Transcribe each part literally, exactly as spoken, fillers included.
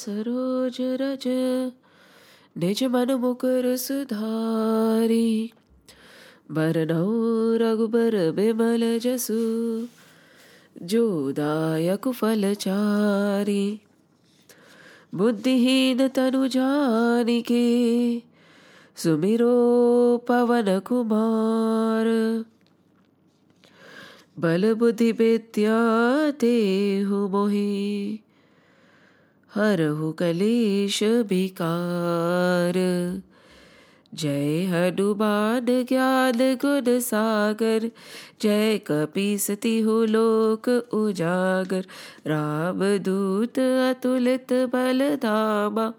सरोज रज निज मन मुकुर सुधारी बरनौ रघुबर बिमल जसु जो दायक फलचारी बुद्धिहीन तनु जानिके सुमिरो पवन कुमार बल बुद्धि विद्या तेहु मोहि हरहु कलेश विकार जय हनुमान ज्ञान गुण सागर जय कपीस तिहु लोक उजागर राम दूत अतुलित बल धामा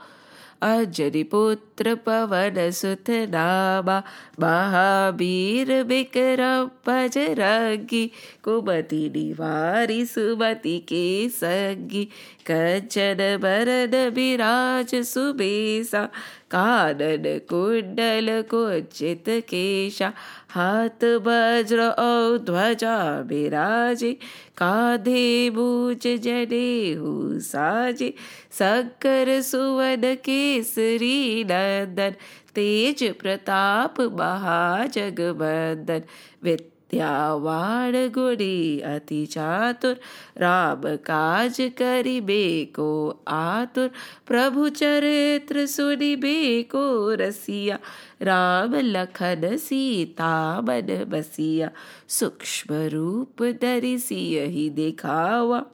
अंजनी पुत्र पवन सुत नामा महावीर विक्रम बजरंगी कुमति निवारी सुमति के संगी कंचन बरन विराज सुबेसा कानन कुंडल कुंचित केशा हाथ वज्र और ध्वजा विराजे कांधे मूज जनेऊ साजे शंकर सुवन केसरी नंदन तेज प्रताप महाजगवंदन विद्यावान गुणी अति चातुर राम काज करिबे को आतुर प्रभु चरित्र सुनिबे को रसिया राम लखन सीता मन बसिया सूक्ष्म रूप धरि सियहि दिखावा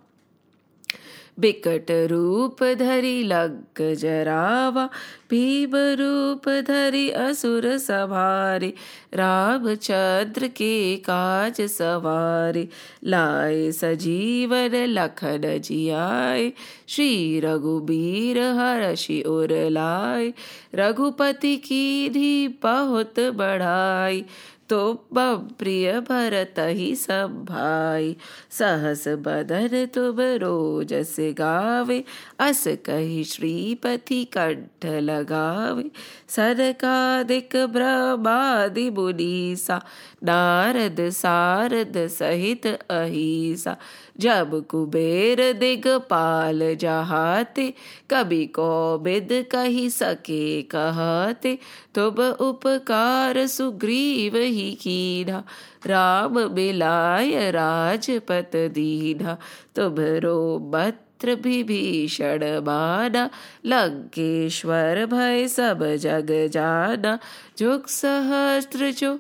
बिकट रूप धरि लंक जरावा भीम रूप धरि असुर संहारे रामचंद्र के काज सवारे लाए सजीवन लखन जियाए श्री रघुबीर हरषि उर लाए रघुपति कीन्ही बहुत बढ़ाई तो मम प्रिय भरत ही सब भाई सहस बदन तुम रोज से गावे अस कही श्रीपति कंठ लगावे सनकादिक ब्रह्मादि मुनीसा नारद सारद सहित अहिसा जब कुबेर दिगपाल जहाते कभी कौबिद कही सके कहते तुम उपकार सुग्रीव ही कीन्हा राम मिलाय राजपत दीन्हा तुम्हरो मत विभीषण माना लंकेश्वर भय सब जग जाना जुग सहस्त्र जो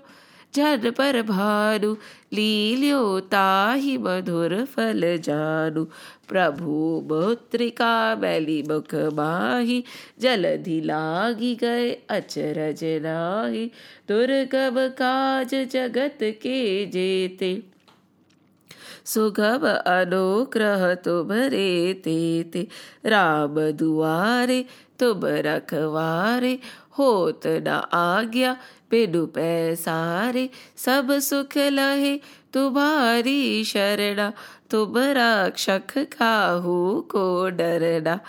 जन पर भानु लील्यो ताहि मधुर फल जानु प्रभु मुद्रिका मैली मुख माहि जलधि लागी गए अचरज नाहि दुर्गम काज जगत के जेते सुगम अनुग्रह तुम्हरे तेते राम दुआरे तुम रखवारे होत न आज्ञा बिनु पैसारे सब सुख लहे तुम्हारी शरणा तुम रक्षक काहू को डरना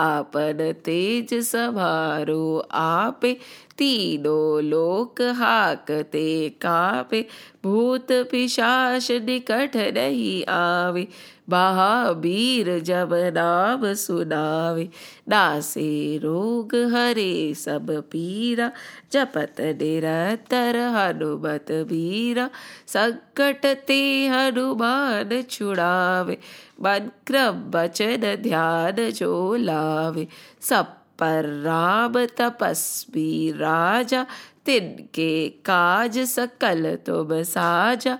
आपन तेज सवारो आपे तीनों लोक हाकते कापे भूत पिशाच निकट नहीं आवे महावीर जब नाम सुनावे नासे रोग हरे सब पीरा जपत निरंतर हनुमत वीरा संकट ते हनुमान छुड़ावे मन क्रम वचन ध्यान जो लावे सब पर राम तपस्वी राजा तिनके काज सकल तुम साजा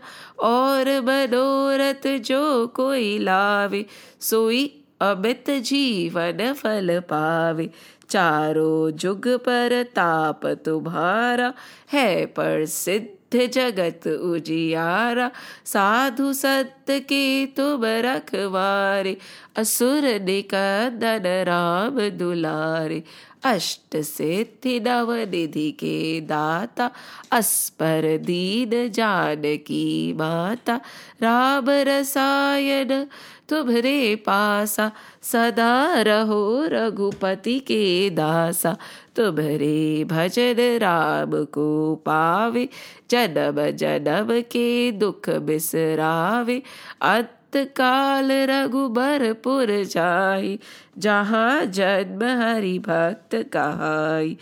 और मनोरथ जो कोई लावे सोई अमित जीवन फल पावे चारों जुग पर ताप तुम्हारा है पर सिद्ध जगत उजियारा साधु संत के तुम रखवारे असुर निकंदन राम दुलारे अष्ट सिद्धि नव निधि के दाता अस्पर दीन जानकी माता राम रसायन तुम्हरे पासा सदा रहो रघुपति के दासा तुम्हरे भजन राम को पावे जन्म जन्म के दुख बिसरावे अंत काल रघुबर पुर जाय, जहाँ जन्म हरि भक्त कहाय।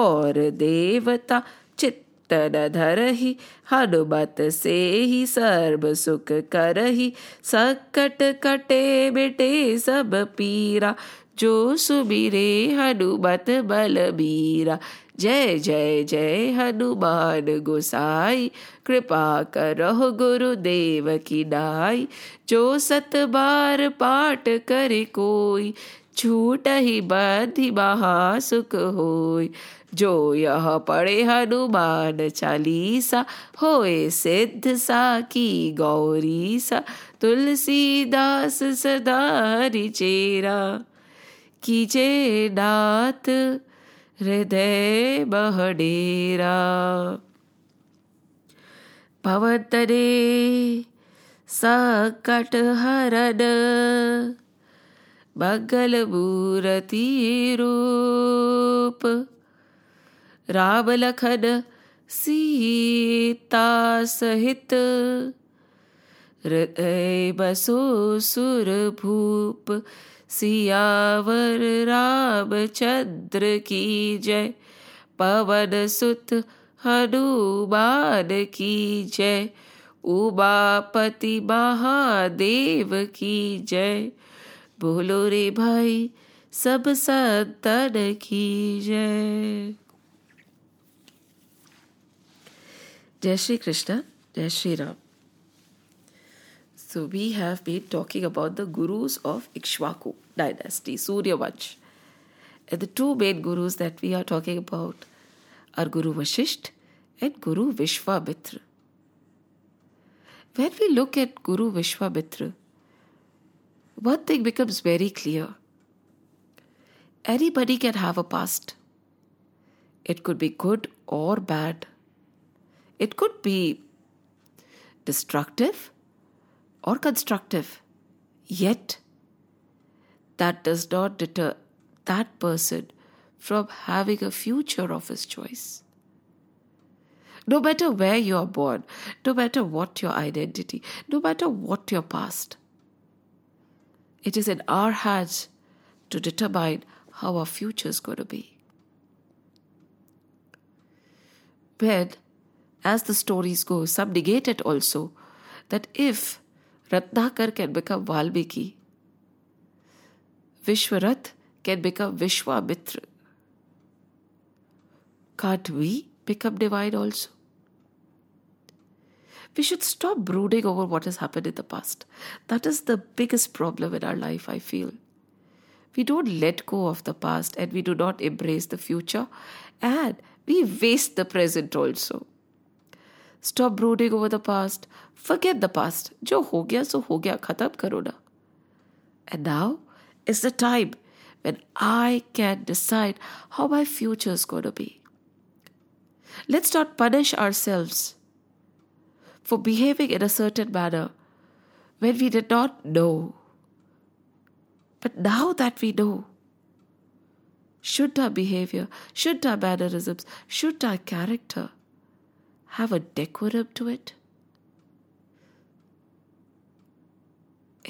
और देवता चित्तन धरहि, हनुमत से ही सर्व सुख करहि। संकट कटे मिटे सब पीरा, जो सुमिरे हनुमत बल बीरा। जय जय जय हनुमान गोसाई, कृपा करहु गुरुदेव की नाई। जो सत बार पाठ करे कोई, छूटहि बंधि महा सुख होय। जो यह पढ़े हनुमान चालीसा, होए सिद्ध साखी गौरीसा। तुलसीदास सदा हरि चेरा, कीजे नाथ हृदय बहडेरा। पवन तने संकट हरन, मंगल मूरति रूप। राम लखन सीता सहित, हृदय बसो सुर भूप। सियावर रामचंद्र की जय, पवन सुत हनुमान की जय। उमापति महादेव की जय, बोलो रे भाई सब संतन की जय। जय श्री कृष्ण, जय Shri Ram. So we have been talking about the gurus of Ikshvaku dynasty, Surya Vansh. And the two main gurus that we are talking about are Guru Vashishtha and Guru Vishwamitra. When we look at Guru Vishwamitra, one thing becomes very clear. Anybody can have a past. It could be good or bad. It could be destructive or constructive, yet that does not deter that person from having a future of his choice. No matter where you are born, no matter what your identity, no matter what your past, it is in our hands to determine how our future is going to be. When, as the stories go, some negate it also, that if Ratnakar can become Valmiki, Vishwarath can become Vishwamitra, can't we become divine also? We should stop brooding over what has happened in the past. That is the biggest problem in our life, I feel. We don't let go of the past and we do not embrace the future, and we waste the present also. Stop brooding over the past. Forget the past. Jo ho gaya, so ho gaya. Khatam karo na. And now is the time when I can decide how my future is going to be. Let's not punish ourselves for behaving in a certain manner when we did not know. But now that we know, should our behavior, should our mannerisms, should our character have a decorum to it?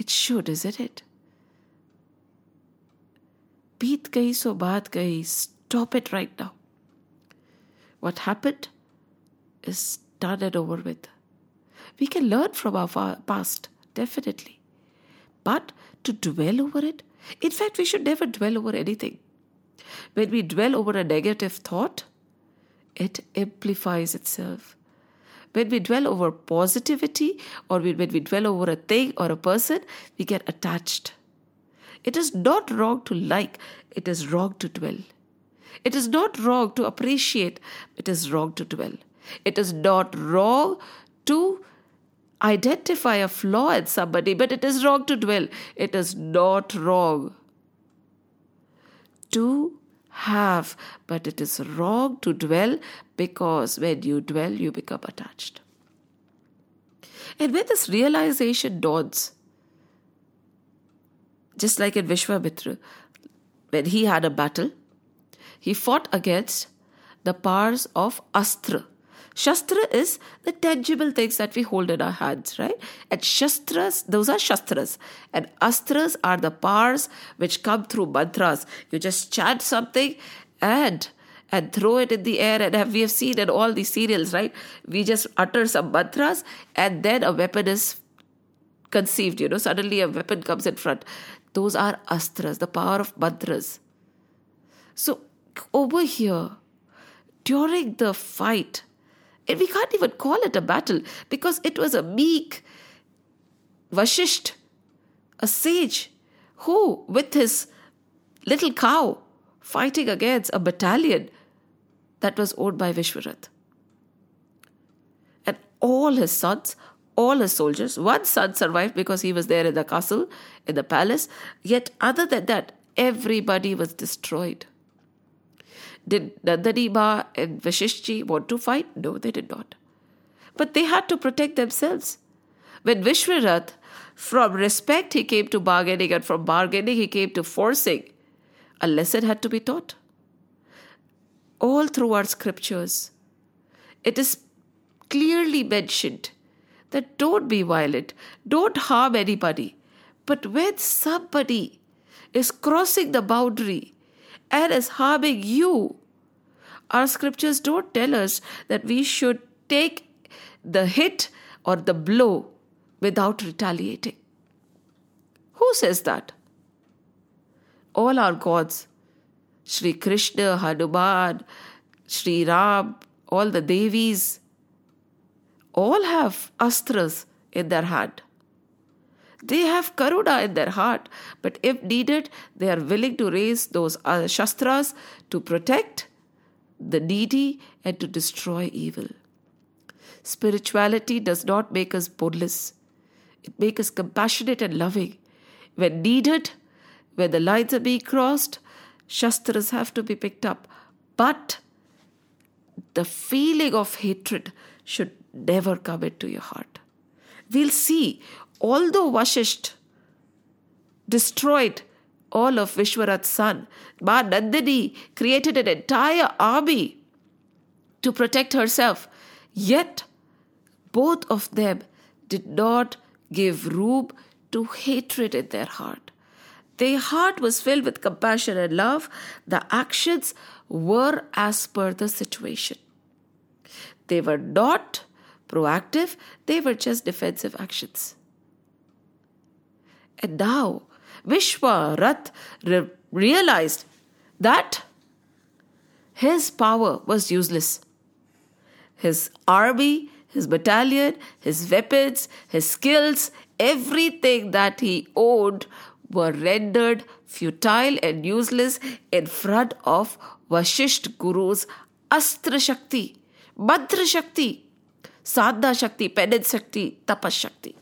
It should, isn't it? Beet gayi so baat gayi. Stop it right now. What happened is done and over with. We can learn from our past, definitely. But to dwell over it? In fact, we should never dwell over anything. When we dwell over a negative thought, it amplifies itself. When we dwell over positivity, or when we dwell over a thing or a person, we get attached. It is not wrong to like, it is wrong to dwell. It is not wrong to appreciate, it is wrong to dwell. It is not wrong to identify a flaw in somebody, but it is wrong to dwell. It is not wrong to have, but it is wrong to dwell, because when you dwell, you become attached. And when this realization dawns, just like in Vishwamitra, when he had a battle, he fought against the powers of Astra, Shastra is the tangible things that we hold in our hands, right? And Shastras, those are Shastras. And Astras are the powers which come through mantras. You just chant something and and throw it in the air. And have, we have seen in all these serials, right? We just utter some mantras and then a weapon is conceived, you know. Suddenly a weapon comes in front. Those are Astras, the power of mantras. So over here, during the fight, and we can't even call it a battle because it was a meek Vashishtha, a sage, who with his little cow fighting against a battalion that was owned by Vishwarath. And all his sons, all his soldiers, one son survived because he was there in the castle, in the palace, yet other than that, everybody was destroyed. Did Nandini Ma and Vashishtha want to fight? No, they did not. But they had to protect themselves. When Vishwarath, from respect he came to bargaining, and from bargaining he came to forcing, a lesson had to be taught. All through our scriptures, it is clearly mentioned that don't be violent, don't harm anybody. But when somebody is crossing the boundary and is harming you, our scriptures don't tell us that we should take the hit or the blow without retaliating. Who says that? All our gods, Sri Krishna, Hanuman, Shri Ram, all the Devis, all have astras in their hand. They have karuna in their heart, but if needed, they are willing to raise those shastras to protect the needy and to destroy evil. Spirituality does not make us boneless. It makes us compassionate and loving. When needed, when the lines are being crossed, shastras have to be picked up. But the feeling of hatred should never come into your heart. We'll see. Although Vashishtha destroyed all of Vishwarath's son, Ma Nandini created an entire army to protect herself. Yet, both of them did not give room to hatred in their heart. Their heart was filled with compassion and love. The actions were as per the situation. They were not proactive, they were just defensive actions. And now, Vishwarath re- realized that his power was useless. His army, his battalion, his weapons, his skills, everything that he owned were rendered futile and useless in front of Vashishtha Guru's Astra Shakti, Mantra Shakti, Sadhana Shakti, Penance Shakti, Tapas Shakti.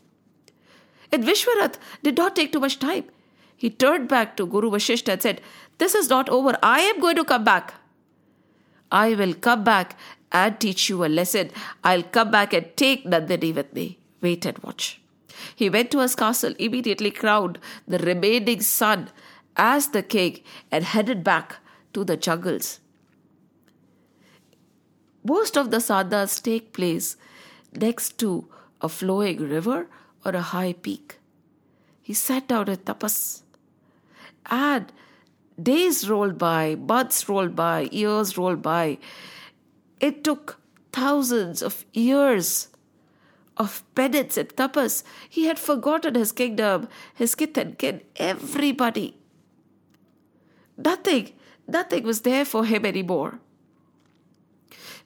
And Vishwarath did not take too much time. He turned back to Guru Vashishtha and said, "This is not over. I am going to come back. I will come back and teach you a lesson. I'll come back and take Nandini with me. Wait and watch." He went to his castle, immediately crowned the remaining son as the king and headed back to the jungles. Most of the sadhanas take place next to a flowing river or a high peak. He sat down at tapas. And days rolled by, months rolled by, years rolled by. It took thousands of years of penance and tapas. He had forgotten his kingdom, his kith and kin, everybody. Nothing, nothing was there for him anymore.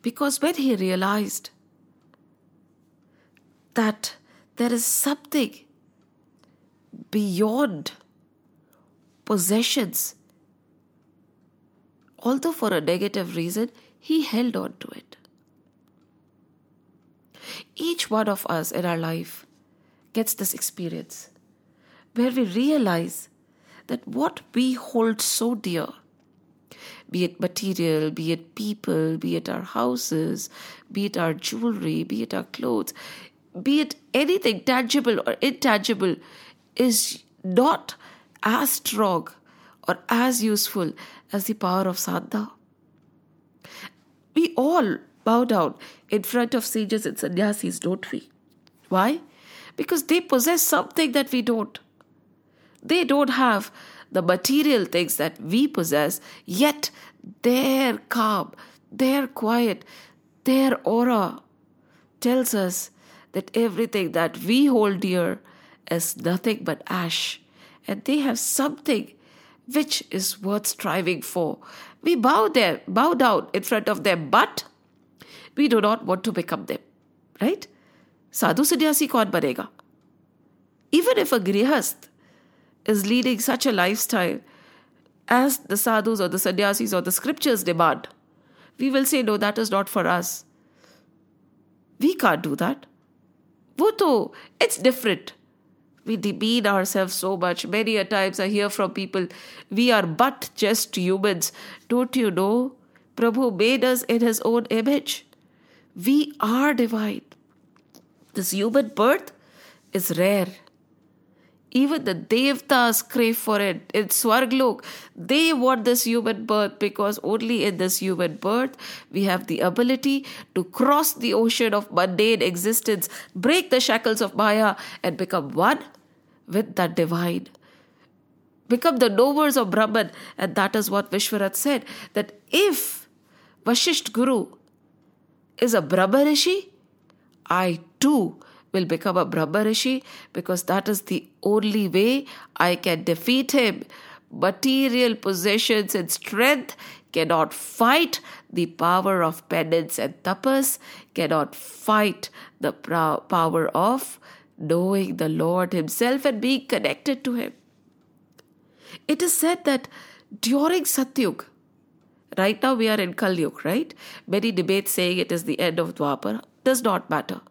Because when he realized that there is something beyond possessions, although for a negative reason, he held on to it. Each one of us in our life gets this experience where we realize that what we hold so dear, be it material, be it people, be it our houses, be it our jewelry, be it our clothes, be it anything tangible or intangible, is not as strong or as useful as the power of sadhana. We all bow down in front of sages and sannyasis, don't we? Why? Because they possess something that we don't. They don't have the material things that we possess, yet their calm, their quiet, their aura tells us that everything that we hold dear is nothing but ash. And they have something which is worth striving for. We bow there, bow down in front of them, but we do not want to become them. Right? Sadhu sannyasi kaun banega? Even if a grihast is leading such a lifestyle as the sadhus or the sannyasis or the scriptures demand, we will say, no, that is not for us. We can't do that. Bhutto, it's different. We demean ourselves so much. Many a times I hear from people, we are but just humans. Don't you know? Prabhu made us in his own image. We are divine. This human birth is rare. Even the Devtas crave for it. In Swargalok, they want this human birth because only in this human birth we have the ability to cross the ocean of mundane existence, break the shackles of Maya and become one with that divine. Become the knowers of Brahman. And that is what Vishwarath said, that if Vashishtha Guru is a Brahmarishi, I too will become a Brahmarishi, because that is the only way I can defeat him. Material possessions and strength cannot fight the power of penance and tapas, cannot fight the power of knowing the Lord himself and being connected to him. It is said that during Satyug, right now we are in Kalyug, right? Many debates saying it is the end of Dwapara. Does not matter.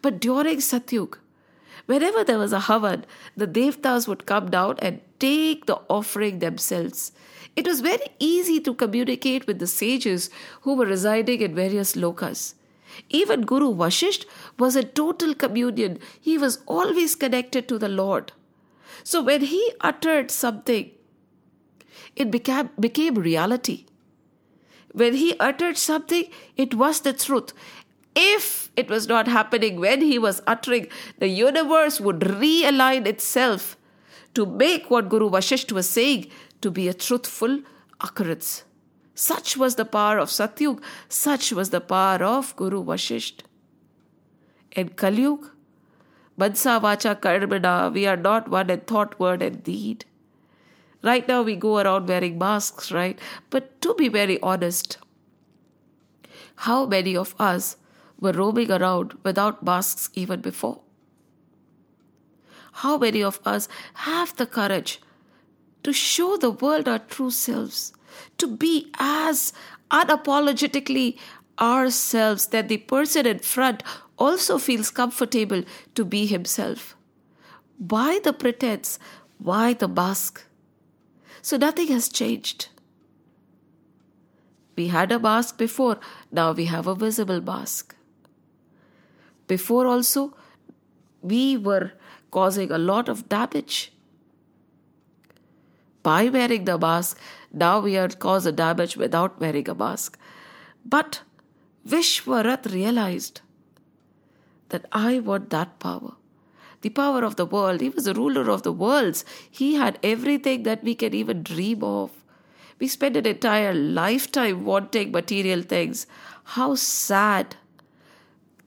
But during Satyug, whenever there was a Havan, the Devtas would come down and take the offering themselves. It was very easy to communicate with the sages who were residing in various lokas. Even Guru Vashishtha was in total communion. He was always connected to the Lord. So when he uttered something, it became, became reality. When he uttered something, it was the truth. If it was not happening when he was uttering, the universe would realign itself to make what Guru Vashishtha was saying to be a truthful occurrence. Such was the power of Satyug. Such was the power of Guru Vashishtha. In Kalyug, Mansa Vacha Karmana, we are not one in thought, word and deed. Right now we go around wearing masks, right? But to be very honest, how many of us were roaming around without masks even before? How many of us have the courage to show the world our true selves, to be as unapologetically ourselves that the person in front also feels comfortable to be himself? Why the pretense? Why the mask? So nothing has changed. We had a mask before, now we have a visible mask. Before also, we were causing a lot of damage. By wearing the mask, now we are causing damage without wearing a mask. But Vishwarath realized that I want that power. The power of the world. He was the ruler of the worlds. He had everything that we can even dream of. We spend an entire lifetime wanting material things. How sad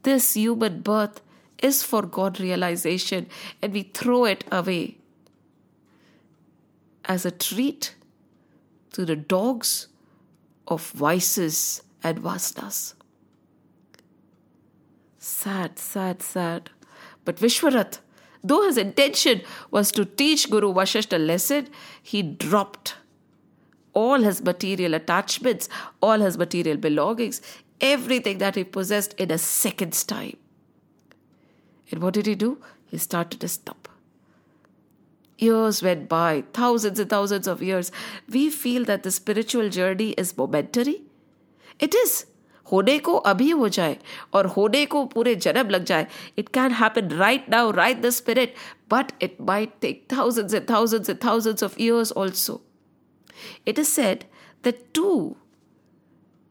this human birth is for God realization, and we throw it away as a treat to the dogs of vices and vasanas. Sad, sad, sad. But Vishwarath, though his intention was to teach Guru Vashishtha a lesson, he dropped all his material attachments, all his material belongings, everything that he possessed in a second's time. And what did he do? He started his tap. Years went by, thousands and thousands of years. We feel that the spiritual journey is momentary. It is. Hone ko abhi ho jaye, or hone ko pure janam lag jaye. It can happen right now, right this minute, but it might take thousands and thousands and thousands of years also. It is said that two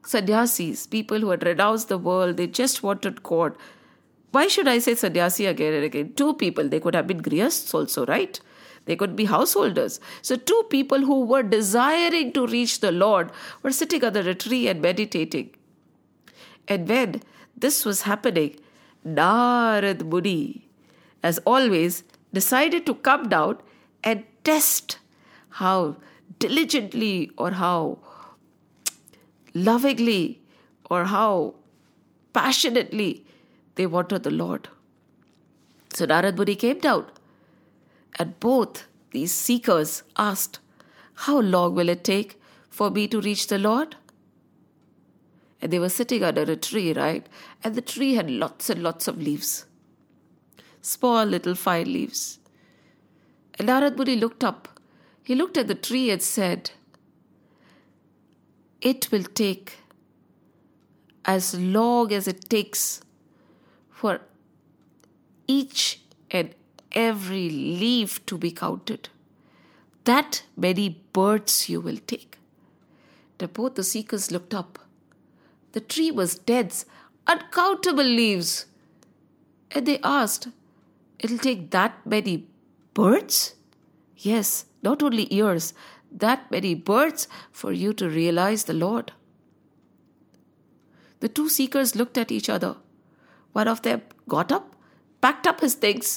sannyasis, people who had renounced the world, they just wanted God. Why should I say sannyasi again and again? Two people, they could have been grihasthas also, right? They could be householders. So two people who were desiring to reach the Lord were sitting under a tree and meditating. And when this was happening, Narad Muni, as always, decided to come down and test how diligently or how lovingly or how passionately they wanted the Lord. So Narad Muni came down, and both these seekers asked, "How long will it take for me to reach the Lord?" And they were sitting under a tree, right? And the tree had lots and lots of leaves. Small little fine leaves. And Narad Muni looked up. He looked at the tree and said, "It will take as long as it takes for each and every leaf to be counted. That many birds you will take." Now both the seekers looked up. The tree was dense, uncountable leaves. And they asked, "It'll take that many birds?" Yes, not only ears, that many birds for you to realize the Lord. The two seekers looked at each other. One of them got up, packed up his things,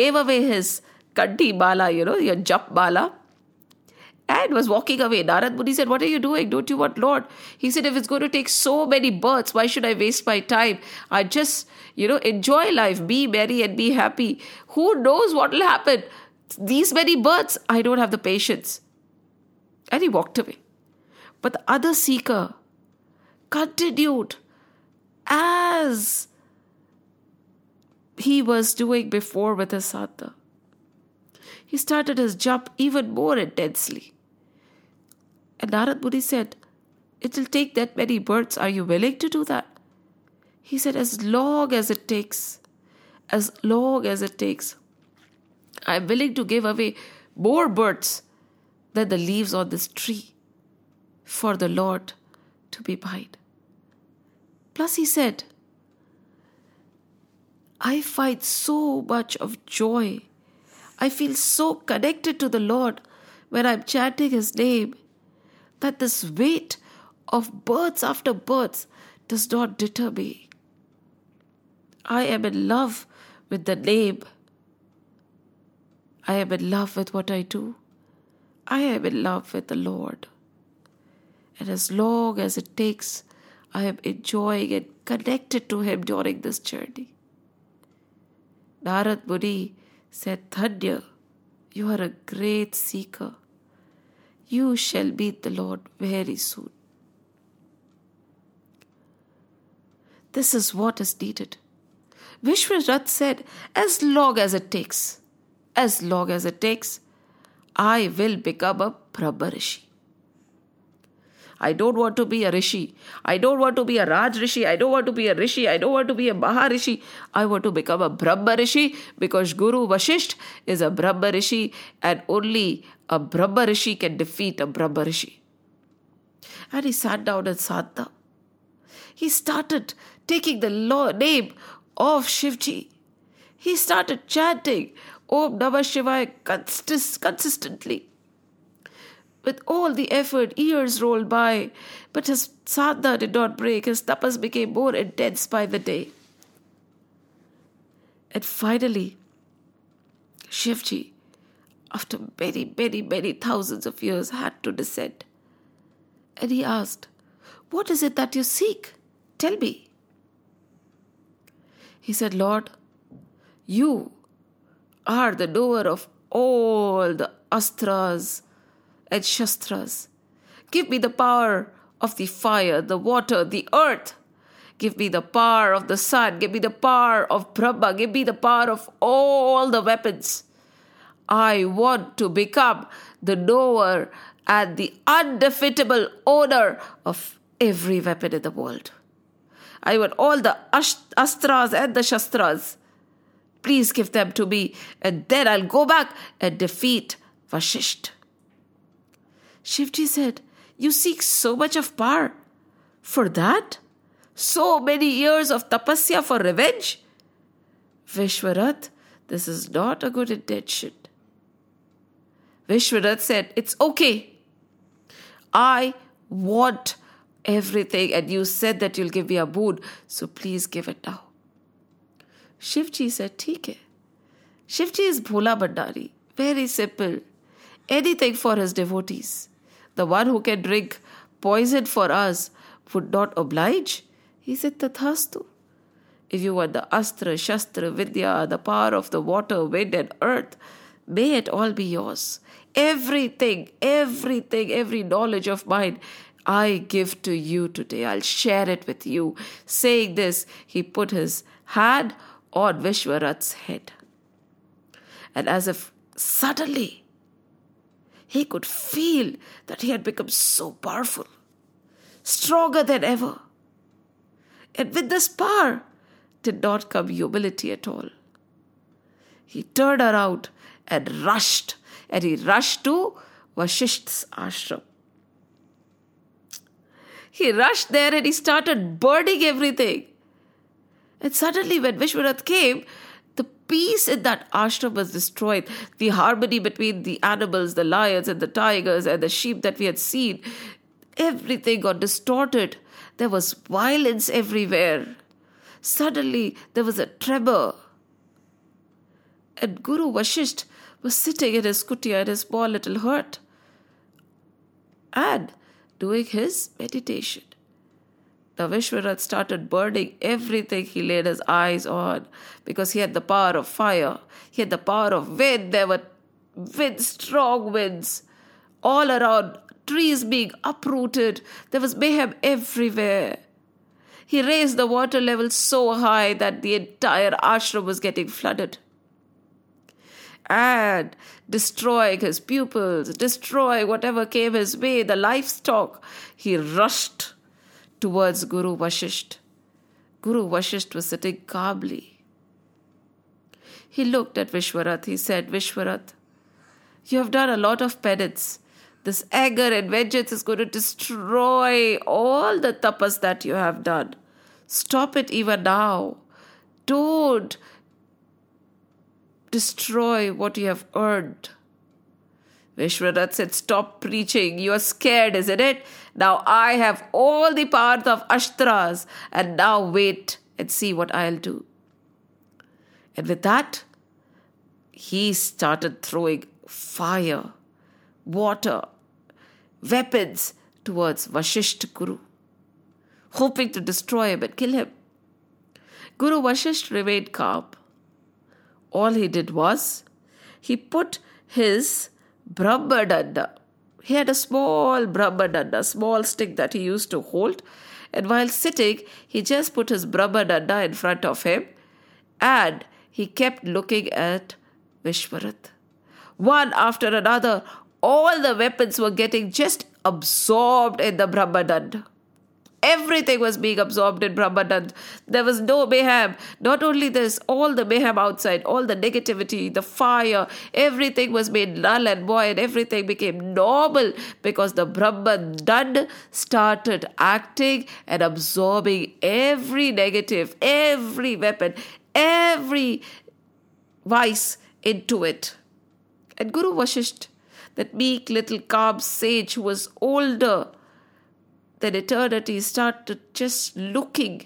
gave away his kanti mala, you know, your jap mala, and was walking away. Narad Muni said, "What are you doing? Don't you want Lord?" He said, "If it's going to take so many births, why should I waste my time? I just, you know, enjoy life, be merry and be happy. Who knows what will happen? These many births, I don't have the patience." And he walked away. But the other seeker continued as he was doing before with his sadhana. He started his japa even more intensely. And Narad Muni said, "It will take that many births. Are you willing to do that?" He said, "As long as it takes, as long as it takes, I am willing to give away more births than the leaves on this tree for the Lord to be mine." Plus he said, "I find so much of joy. I feel so connected to the Lord when I'm chanting His name that this weight of births after births does not deter me. I am in love with the name. I am in love with what I do. I am in love with the Lord. And as long as it takes, I am enjoying and connected to Him during this journey." Narad Muni said, "Dhanya, you are a great seeker. You shall meet the Lord very soon." This is what is needed. Vishwarath said, "As long as it takes, as long as it takes, I will become a Brahmarishi. I don't want to be a Rishi. I don't want to be a Rajrishi. I don't want to be a Rishi. I don't want to be a Maharishi. I want to become a Brahmarishi because Guru Vashishtha is a Brahmarishi and only a Brahmarishi can defeat a Brahmarishi." And he sat down and sadhana. He started taking the name of Shivji. He started chanting Om Namah Shivaya consistently. With all the effort, years rolled by, but his sadhana did not break. His tapas became more intense by the day. And finally, Shivji, after many, many, many thousands of years, had to descend. And he asked, "What is it that you seek? Tell me." He said, "Lord, you are the knower of all the astras and shastras. Give me the power of the fire, the water, the earth. Give me the power of the sun. Give me the power of Brahma. Give me the power of all the weapons. I want to become the knower and the undefeatable owner of every weapon in the world. I want all the astras and the shastras. Please give them to me, and then I'll go back and defeat Vashishtha." Shivji said, "You seek so much of power. For that? So many years of tapasya for revenge? Vishwarath, this is not a good intention. Vishwarath said, it's okay. I want everything and you said that you'll give me a boon, so please give it now. Shivji said, theek hai. Shivji is Bhola Bhandari, very simple. Anything for his devotees. The one who can drink poison for us would not oblige. He said, tathastu. If you want the Astra, Shastra, Vidya, the power of the water, wind and earth, may it all be yours. Everything, everything, every knowledge of mine, I give to you today. I'll share it with you. Saying this, he put his hand on Vishwarath's head. And as if suddenly, he could feel that he had become so powerful, stronger than ever. And with this power did not come humility at all. He turned around and rushed, and he rushed to Vasishtha's ashram. He rushed there and he started burning everything. And suddenly when Vishwanath came, the peace in that ashram was destroyed. The harmony between the animals, the lions and the tigers and the sheep that we had seen, everything got distorted. There was violence everywhere. Suddenly there was a tremor. And Guru Vashishtha was sitting in his kutia in his small little hut and doing his meditation. Now Vishwanath started burning everything he laid his eyes on because he had the power of fire. He had the power of wind. There were winds, strong winds all around, trees being uprooted. There was mayhem everywhere. He raised the water level so high that the entire ashram was getting flooded. And destroying his pupils, destroying whatever came his way, the livestock, he rushed towards Guru Vashishtha. Guru Vashishtha was sitting calmly. He looked at Vishwarath. He said, Vishwarath, you have done a lot of penance. This anger and vengeance is going to destroy all the tapas that you have done. Stop it even now. Don't destroy what you have earned. Vishwanath said, stop preaching. You are scared, isn't it? Now I have all the parts of Ashtras and now wait and see what I'll do. And with that, he started throwing fire, water, weapons towards Vashishtha Guru, hoping to destroy him and kill him. Guru Vashishtha remained calm. All he did was, he put his Brahmadanda. He had a small Brahmadanda, small stick that he used to hold. And while sitting, he just put his Brahmadanda in front of him. And he kept looking at Vishwarath. One after another, all the weapons were getting just absorbed in the Brahmadanda. Everything was being absorbed in Brahmadanda. There was no mayhem. Not only this, all the mayhem outside, all the negativity, the fire, everything was made null and void. Everything became normal because the Brahmadanda started acting and absorbing every negative, every weapon, every vice into it. And Guru Vashishtha, that meek little calm sage who was older then eternity, started just looking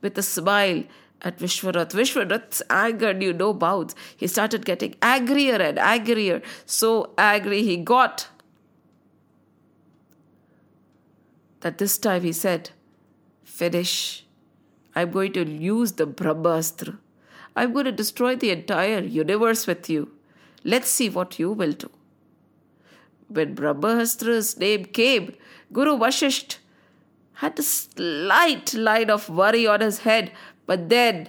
with a smile at Vishwanath. Vishwanath's anger knew no bounds. He started getting angrier and angrier. So angry he got that this time he said, finish. I'm going to use the Brahmastra. I'm going to destroy the entire universe with you. Let's see what you will do. When Brahmastra's name came, Guru Vashishtha had a slight line of worry on his head, but then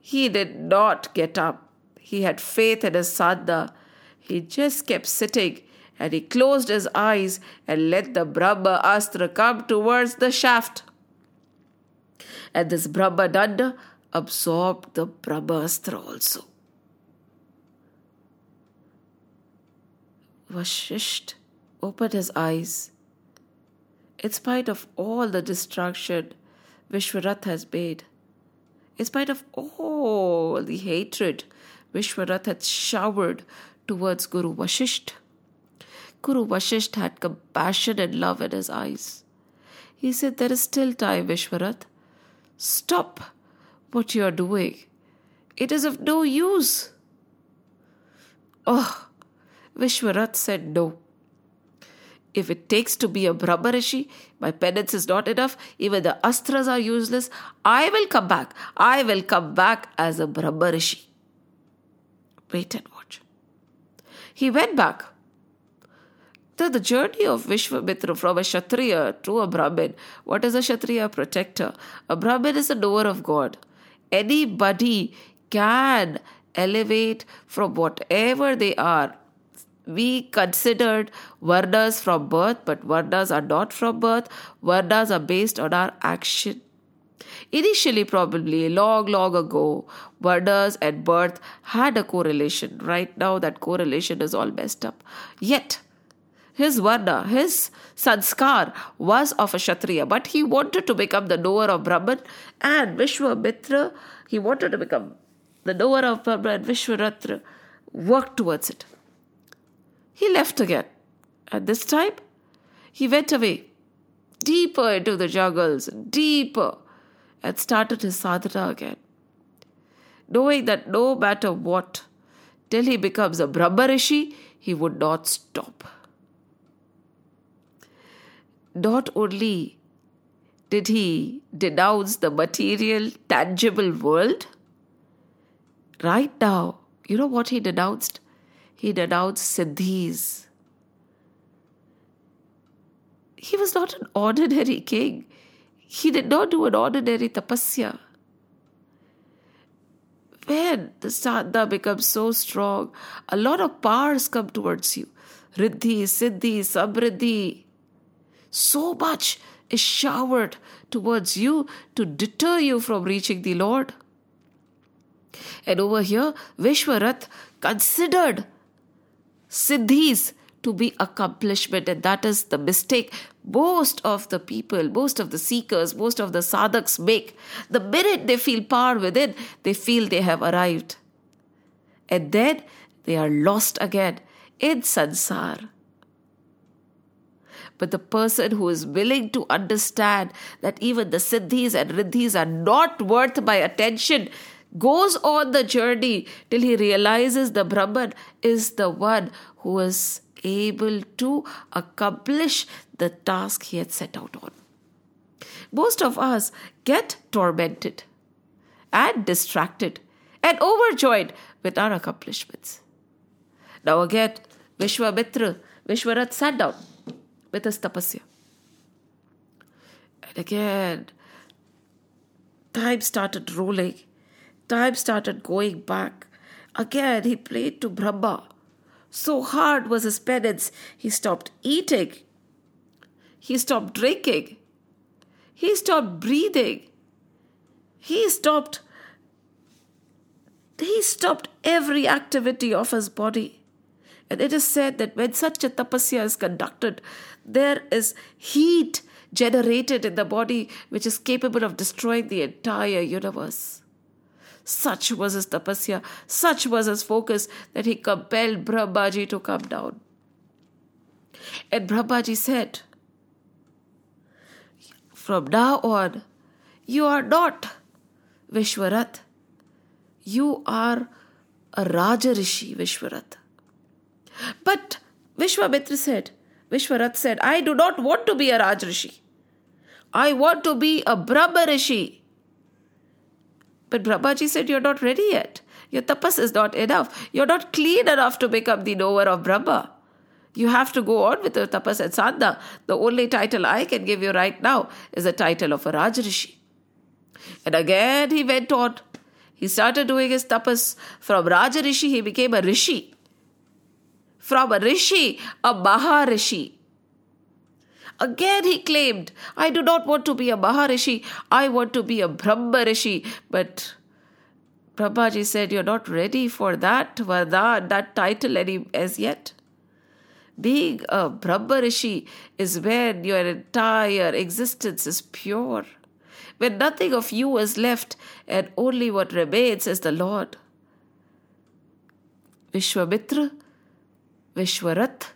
he did not get up. He had faith in his sadhana. He just kept sitting and he closed his eyes and let the Brahmastra come towards the shaft. And this Brahmadanda absorbed the Brahmastra also. Vashishtha opened his eyes. in spite of all the destruction Vishwarath has made, in spite of all the hatred Vishwarath had showered towards Guru Vashishtha, Guru Vashishtha had compassion and love in his eyes. He said, "There is still time, Vishwarath. Stop what you are doing. It is of no use." Oh, Vishwarath said no. "If it takes to be a Brahmarishi, my penance is not enough. Even the Astras are useless. I will come back. I will come back as a Brahmarishi." Wait and watch. He went back. So the journey of Vishwamitra from a Kshatriya to a Brahmin. What is a Kshatriya? Protector. A Brahmin is a knower of God. Anybody can elevate from whatever they are. We considered Varnas from birth, but Varnas are not from birth. Varnas are based on our action. Initially, probably long, long ago, Varnas and birth had a correlation. Right now, that correlation is all messed up. Yet, his Varna, his sanskar was of a Kshatriya, but he wanted to become the knower of Brahman, and Vishwamitra, he wanted to become the knower of Brahman, and Vishwamitra worked towards it. He left again, and this time he went away deeper into the jungles, deeper, and started his sadhana again, knowing that no matter what, till he becomes a Brahmarishi, he would not stop. Not only did he denounce the material, tangible world, right now, you know what he denounced? He denounced Siddhis. He was not an ordinary king. He did not do an ordinary tapasya. When the sadhana becomes so strong, a lot of powers come towards you. Riddhi, Siddhi, Samriddhi. So much is showered towards you to deter you from reaching the Lord. And over here, Vishwarath considered Siddhis to be accomplishment, and that is the mistake most of the people, most of the seekers, most of the sadhaks make. The minute they feel power within, they feel they have arrived. And then they are lost again in sansar. But the person who is willing to understand that even the Siddhis and Riddhis are not worth my attention goes on the journey till he realizes the Brahman is the one who is able to accomplish the task he had set out on. Most of us get tormented and distracted and overjoyed with our accomplishments. Now again, Vishwamitra, Vishwarath sat down with his tapasya. And again, time started rolling. Time started going back. Again, he prayed to Brahma. So hard was his penance. He stopped eating. He stopped drinking. He stopped breathing. He stopped. He stopped every activity of his body. And it is said that when such a tapasya is conducted, there is heat generated in the body which is capable of destroying the entire universe. Such was his tapasya, such was his focus that he compelled Brahmaji to come down. And Brahmaji said, "From now on, you are not Vishwarath. You are a Rajrishi, Vishwarath." But Vishwamitra said, Vishwarath said, "I do not want to be a Rajrishi. I want to be a Brahmarishi." But Brahmaji said, "You're not ready yet. Your tapas is not enough. You're not clean enough to become the knower of Brahma. You have to go on with your tapas and sadhana. The only title I can give you right now is the title of a Rajrishi." And again he went on. He started doing his tapas. From Rajrishi he became a Rishi. From a Rishi, a Maharishi. Again he claimed, "I do not want to be a Maharishi. I want to be a Brahmarishi." But Brahmaji said, "You're not ready for that, Varna, that title any, as yet. Being a Brahmarishi is when your entire existence is pure, when nothing of you is left and only what remains is the Lord. Vishwamitra, Vishwarath,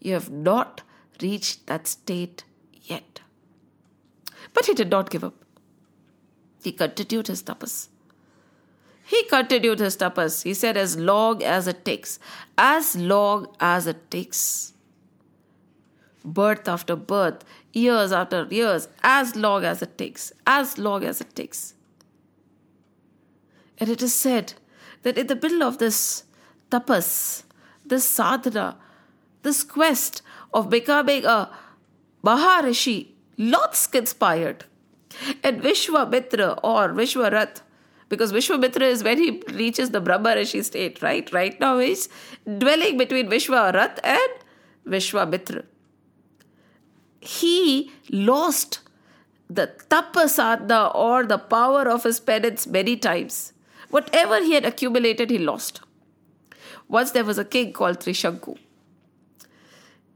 you have not reached that state yet. But he did not give up. He continued his tapas. He continued his tapas. He said, as long as it takes. As long as it takes. Birth after birth. Years after years. As long as it takes. As long as it takes. And it is said that in the middle of this tapas, this sadhana, this quest of becoming a Maharishi, lots conspired. And Vishwamitra or Vishwarath, because Vishwamitra is when he reaches the Brahmarishi state, right? Right now he's dwelling between Vishwarath and Vishwamitra. He lost the tapasadna or the power of his penance many times. Whatever he had accumulated, he lost. Once there was a king called Trishanku.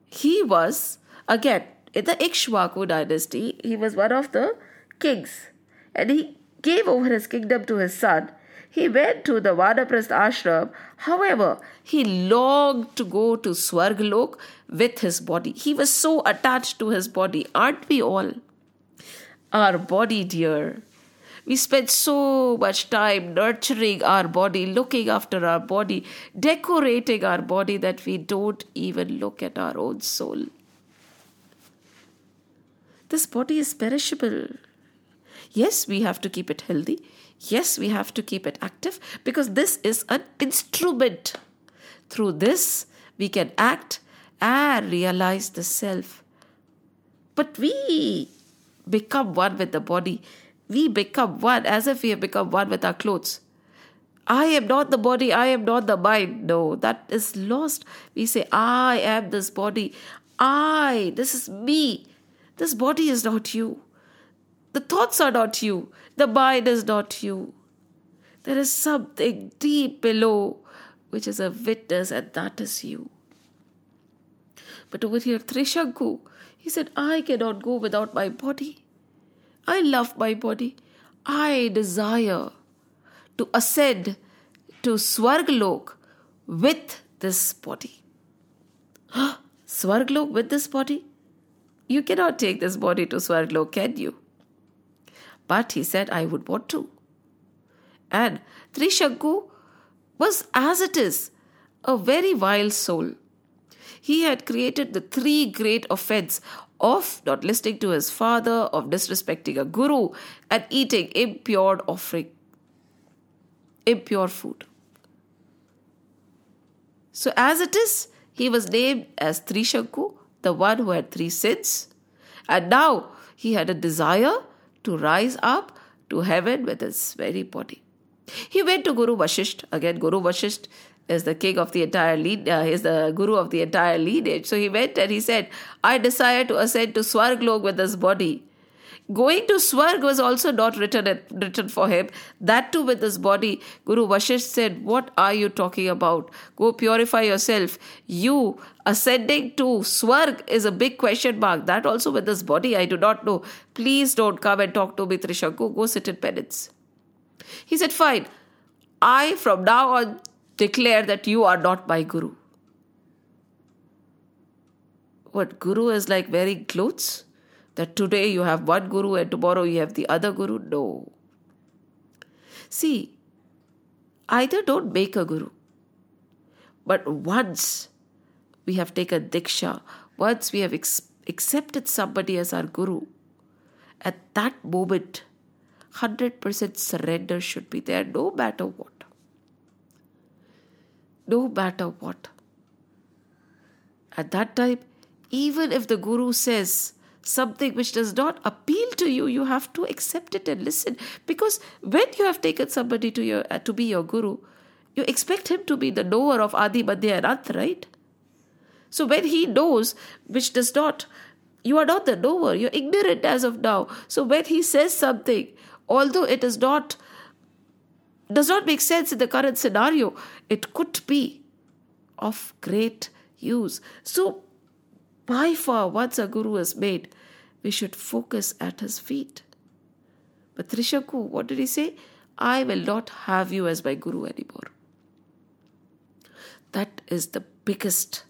He was, again, in the Ikshvaku dynasty, he was one of the kings. And he gave over his kingdom to his son. He went to the Vanaprastha Ashram. However, he longed to go to Swargalok with his body. He was so attached to his body. Aren't we all? Our body, dear. We spend so much time nurturing our body, looking after our body, decorating our body that we don't even look at our own soul. This body is perishable. Yes, we have to keep it healthy. Yes, we have to keep it active because this is an instrument. Through this, we can act and realize the self. But we become one with the body. We become one as if we have become one with our clothes. I am not the body. I am not the mind. No, that is lost. We say, I am this body. I, this is me. This body is not you. The thoughts are not you. The mind is not you. There is something deep below which is a witness, and that is you. But over here, Trishanku, he said, I cannot go without my body. I love my body. I desire to ascend to Swargalok with this body. Swargalok with this body? You cannot take this body to Swargalok, can you? But he said, I would want to. And Trishanku was, as it is, a very vile soul. He had created the three great offences of not listening to his father, of disrespecting a guru, and eating impure offering, impure food. So as it is, he was named as Trishanku, the one who had three sins. And now he had a desire to rise up to heaven with his very body. He went to Guru Vashishtha. Again, Guru Vashishtha is the king of the entire lineage, uh, is the guru of the entire lineage. So he went and he said, I desire to ascend to Swargalok with this body. Going to Swarg was also not written, at, written for him. That too with his body. Guru Vashishtha said, what are you talking about? Go purify yourself. You ascending to Swarg is a big question mark. That also with his body, I do not know. Please don't come and talk to me, Trishanku. Go sit in penance. He said, fine. I from now on declare that you are not my guru. What, guru is like wearing clothes? That today you have one guru and tomorrow you have the other guru? No. See, either don't make a guru. But once we have taken Diksha, once we have ex- accepted somebody as our guru, at that moment, one hundred percent surrender should be there, no matter what. No matter what. At that time, even if the guru says something which does not appeal to you, you have to accept it and listen. Because when you have taken somebody to your uh, to be your guru, you expect him to be the knower of Adi, Madhya and Ant, right? So when he knows, which does not, you are not the knower, you're ignorant as of now. So when he says something, although it is not, does not make sense in the current scenario, it could be of great use. So By far, once a guru is made, we should focus at his feet. But Trishanku, what did he say? I will not have you as my guru anymore. That is the biggest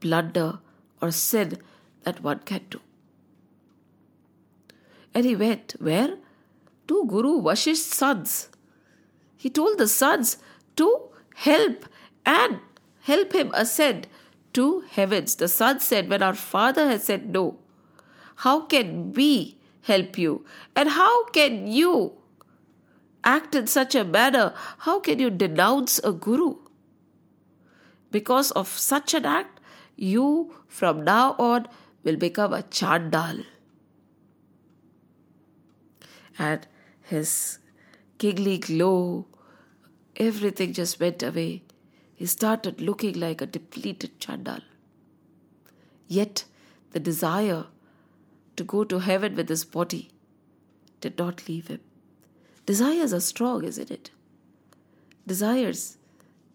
blunder or sin that one can do. And he went where? To Guru Vashishtha's sons. He told the sons to help and help him ascend to heavens. The sons said, when our father has said no, how can we help you? And how can you act in such a manner? How can you denounce a guru? Because of such an act, you from now on will become a chandal. And his giggly glow, everything just went away. He started looking like a depleted chandal. Yet the desire to go to heaven with his body did not leave him. Desires are strong, isn't it? Desires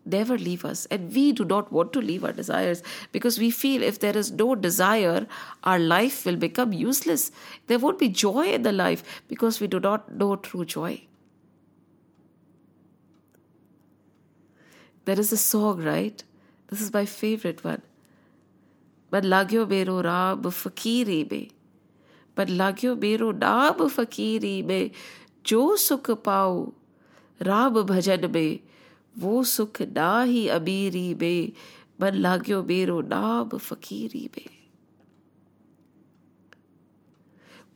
never leave us, and we do not want to leave our desires, because we feel if there is no desire, our life will become useless. There won't be joy in the life, because we do not know true joy. There is a song, right? This is my favorite one. But lagyo mero raab fakiri me, but lagyo mero naam fakiri me, jo sukh pau raab bhajan me, wo sukh nahi abiri me, but lagyo mero naam fakiri me.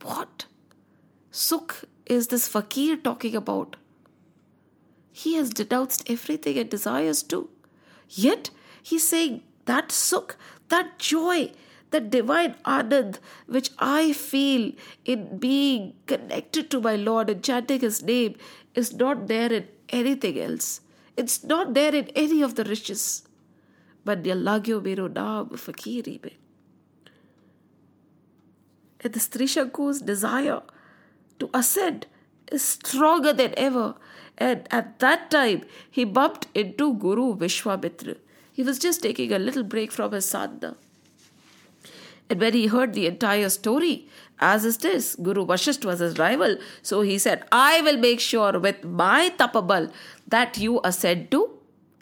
What sukh is this fakir talking about? He has denounced everything and desires too. Yet he's saying that sukh, that joy, that divine anand which I feel in being connected to my Lord and chanting His name is not there in anything else. It's not there in any of the riches. But lagyo mero naam fakiri me. And this Trishanku's desire to ascend is stronger than ever. And at that time, he bumped into Guru Vishwamitra. He was just taking a little break from his sadhana. And when he heard the entire story, as it is, Guru Vashishtha was his rival. So he said, I will make sure with my tapabal that you ascend to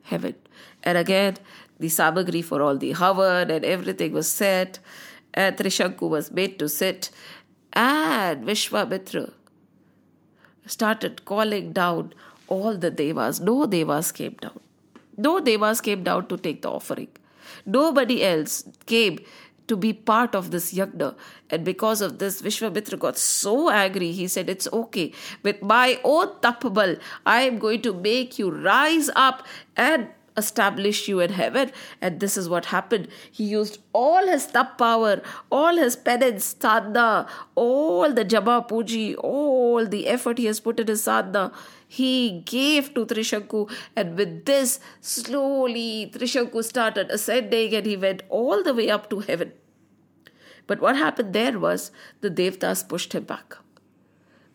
heaven. And again, the samagri for all the hover and everything was set. And Trishanku was made to sit. And Vishwamitra started calling down all the devas. No devas came down. No devas came down to take the offering. Nobody else came to be part of this yagna. And because of this, Vishwamitra got so angry. He said, it's okay. With my own tapabal, I am going to make you rise up and establish you in heaven. And this is what happened. He used all his tap power, all his penance, sadhana, all the japa puji, all the effort he has put in his sadhana, he gave to Trishanku. And with this, slowly Trishanku started ascending and he went all the way up to heaven. But what happened there was the devtas pushed him back.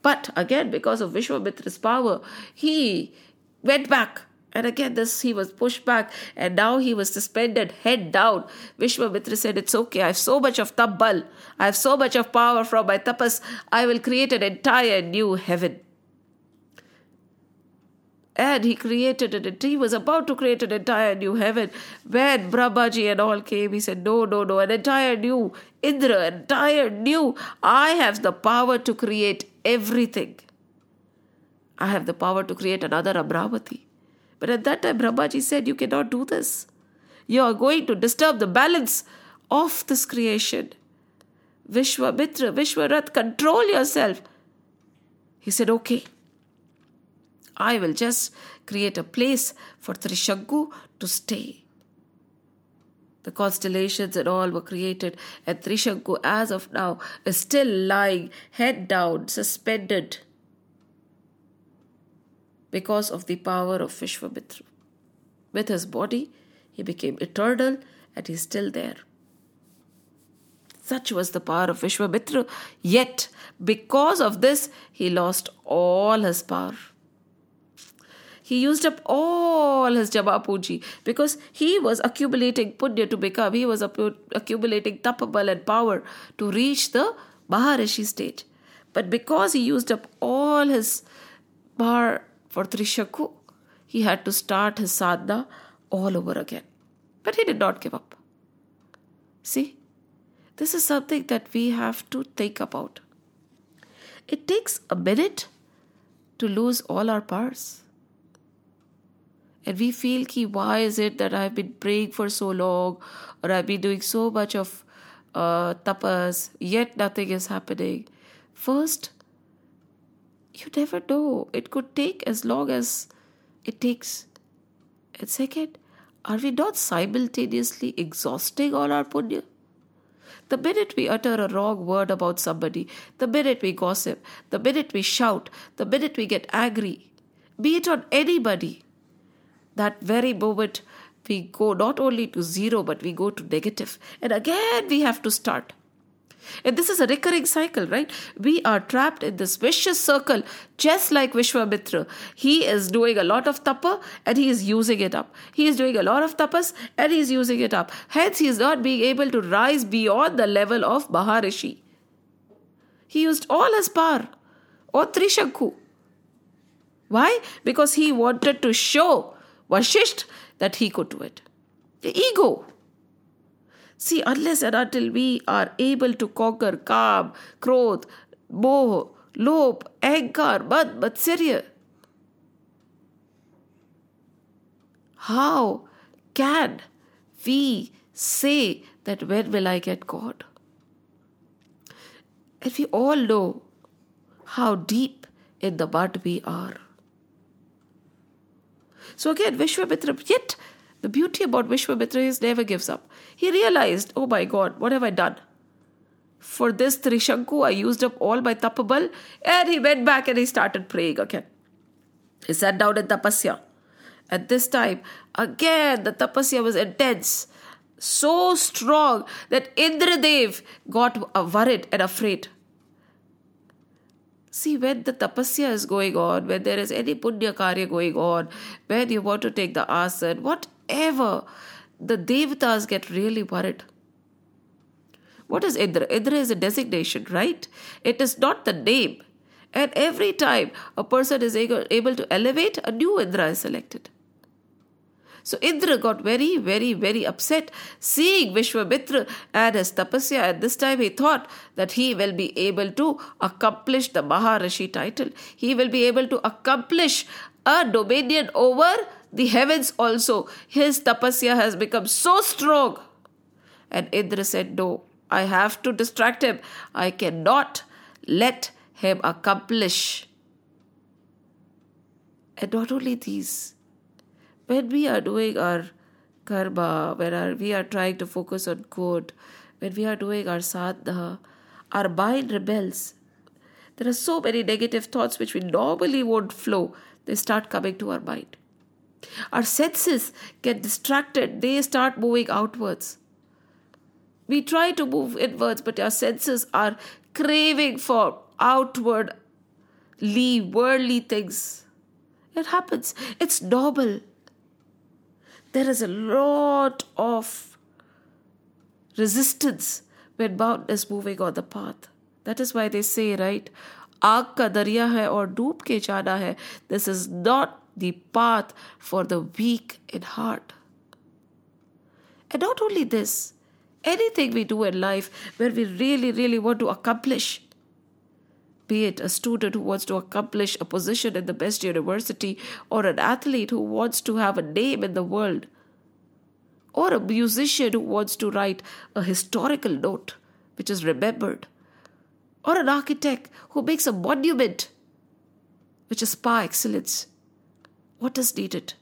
But again, because of Vishwamitra's power, he went back. And again, this he was pushed back, and now he was suspended head down. Vishwamitra said, it's okay, I have so much of tabbal, I have so much of power from my tapas, I will create an entire new heaven. And he created it, he was about to create an entire new heaven. When Brahmaji and all came, he said, no, no, no, an entire new Indra, entire new, I have the power to create everything. I have the power to create another Amravati. But at that time, Brahmaji said, you cannot do this. You are going to disturb the balance of this creation. Vishwamitra, Vishwarath, control yourself. He said, okay, I will just create a place for Trishanku to stay. The constellations and all were created, and Trishanku, as of now, is still lying head down, suspended, because of the power of Vishwamitra. With his body, he became eternal and he's still there. Such was the power of Vishwamitra. Yet, because of this, he lost all his power. He used up all his Japa Puji because he was accumulating Punya to become, he was accumulating Tapabal and power to reach the Maharishi state. But because he used up all his bar for Trishanku, he had to start his sadhana all over again. But he did not give up. See, this is something that we have to think about. It takes a minute to lose all our powers. And we feel, ki, why is it that I've been praying for so long or I've been doing so much of uh, tapas, yet nothing is happening. First, you never know. It could take as long as it takes. And second, are we not simultaneously exhausting all our punya? The minute we utter a wrong word about somebody, the minute we gossip, the minute we shout, the minute we get angry, be it on anybody, that very moment we go not only to zero, but we go to negative. And again we have to start. And this is a recurring cycle, right? We are trapped in this vicious circle, just like Vishwamitra. He is doing a lot of tapa and he is using it up. He is doing a lot of tapas and he is using it up. Hence, he is not being able to rise beyond the level of Maharishi. He used all his power or Trishanku. Why? Because he wanted to show Vashishtha that he could do it. The ego. See, unless and until we are able to conquer Kaam, Krodh, Moh, Lop, Ankar, Mad, Matsirya, how can we say that when will I get God? And we all know how deep in the mud we are. So again, Vishwamitra, yet the beauty about Vishwamitra is never gives up. He realized, oh my God, what have I done? For this Trishanku, I used up all my tapabal, and he went back and he started praying again. He sat down in Tapasya. At this time, again, the Tapasya was intense, so strong that Indra Dev got worried and afraid. See, when the tapasya is going on, when there is any punya karya going on, when you want to take the asan, whatever, the devatas get really worried. What is Indra? Indra is a designation, right? It is not the name. And every time a person is able to elevate, a new Indra is selected. So Indra got very, very, very upset seeing Vishwamitra and his tapasya. At this time he thought that he will be able to accomplish the Maharishi title. He will be able to accomplish a dominion over the heavens also. His tapasya has become so strong. And Indra said, no, I have to distract him. I cannot let him accomplish. And not only these. When we are doing our karma, when our, we are trying to focus on good, when we are doing our sadhana, our mind rebels. There are so many negative thoughts which we normally won't flow. They start coming to our mind. Our senses get distracted. They start moving outwards. We try to move inwards, but our senses are craving for outwardly, worldly things. It happens. It's normal. There is a lot of resistance when mountain is moving on the path. That is why they say, right, Aag ka darya hai aur doob ke jana hai. This is not the path for the weak in heart. And not only this, anything we do in life where we really, really want to accomplish, be it a student who wants to accomplish a position in the best university, or an athlete who wants to have a name in the world, or a musician who wants to write a historical note which is remembered, or an architect who makes a monument which is par excellence. What is needed?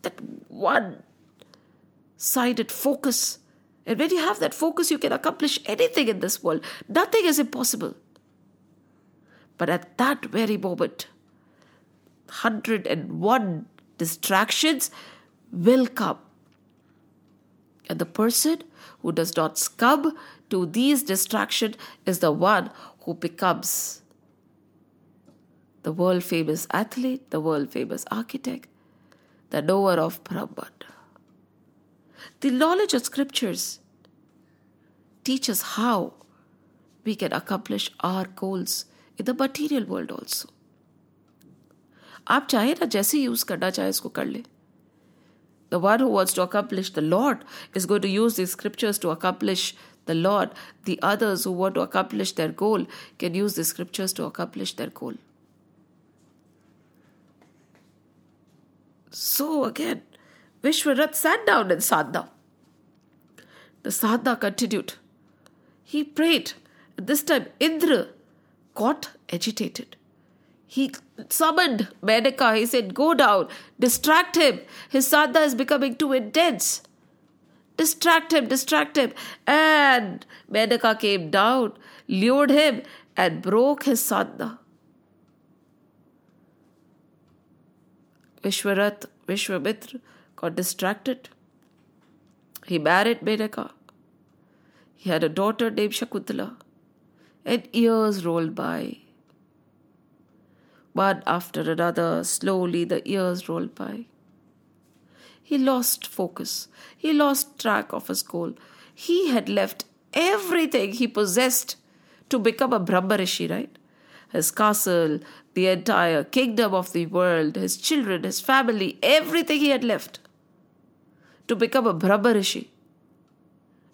That one-sided focus. And when you have that focus, you can accomplish anything in this world. Nothing is impossible. But at that very moment, one hundred and one distractions will come. And the person who does not succumb to these distractions is the one who becomes the world-famous athlete, the world-famous architect, the knower of Brahman. The knowledge of scriptures teaches how we can accomplish our goals in the material world also. आप चाहे ना जैसे use करना चाहे इसको कर ले. The one who wants to accomplish the Lord is going to use these scriptures to accomplish the Lord. The others who want to accomplish their goal can use the scriptures to accomplish their goal. So again, Vishwarath sat down in sadhana. The sadhana continued. He prayed. This time Indra got agitated. He summoned Menaka. He said, go down, distract him. His sadhana is becoming too intense. Distract him, distract him. And Menaka came down, lured him, and broke his sadhana. Vishwarath, Vishwamitra got distracted. He married Menaka. He had a daughter named Shakuntala. And years rolled by. One after another, slowly the years rolled by. He lost focus. He lost track of his goal. He had left everything he possessed to become a Brahmarishi, right? His castle, the entire kingdom of the world, his children, his family, everything he had left to become a Brahmarishi.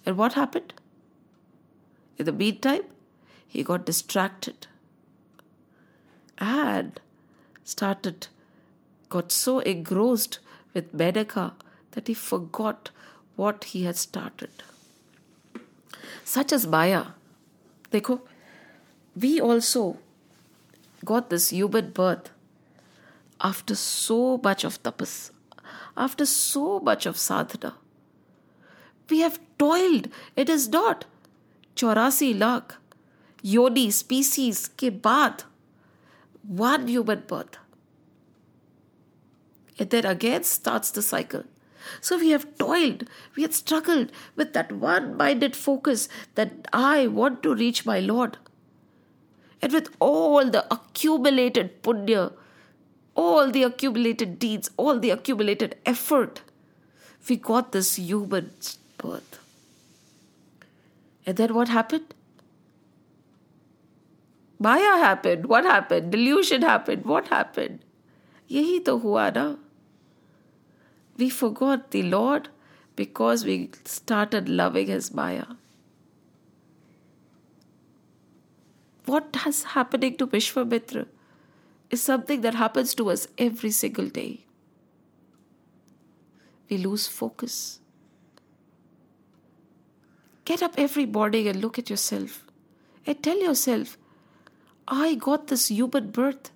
And what happened? In the meantime, he got distracted. And started, got so engrossed with Menaka that he forgot what he had started. Such as Maya. Dekho, we also got this human birth after so much of tapas, after so much of sadhana. We have toiled. It is not eighty-four lakh yoni species ke baad one human birth. And then again starts the cycle. So we have toiled, we have struggled with that one-minded focus that I want to reach my Lord. And with all the accumulated punya, all the accumulated deeds, all the accumulated effort, we got this human birth. And then what happened? Maya happened. What happened? Delusion happened. What happened? Yehi to hua na. We forgot the Lord because we started loving his Maya. What is happening to Vishwamitra is something that happens to us every single day. We lose focus. Get up every morning and look at yourself and tell yourself, I got this human birth.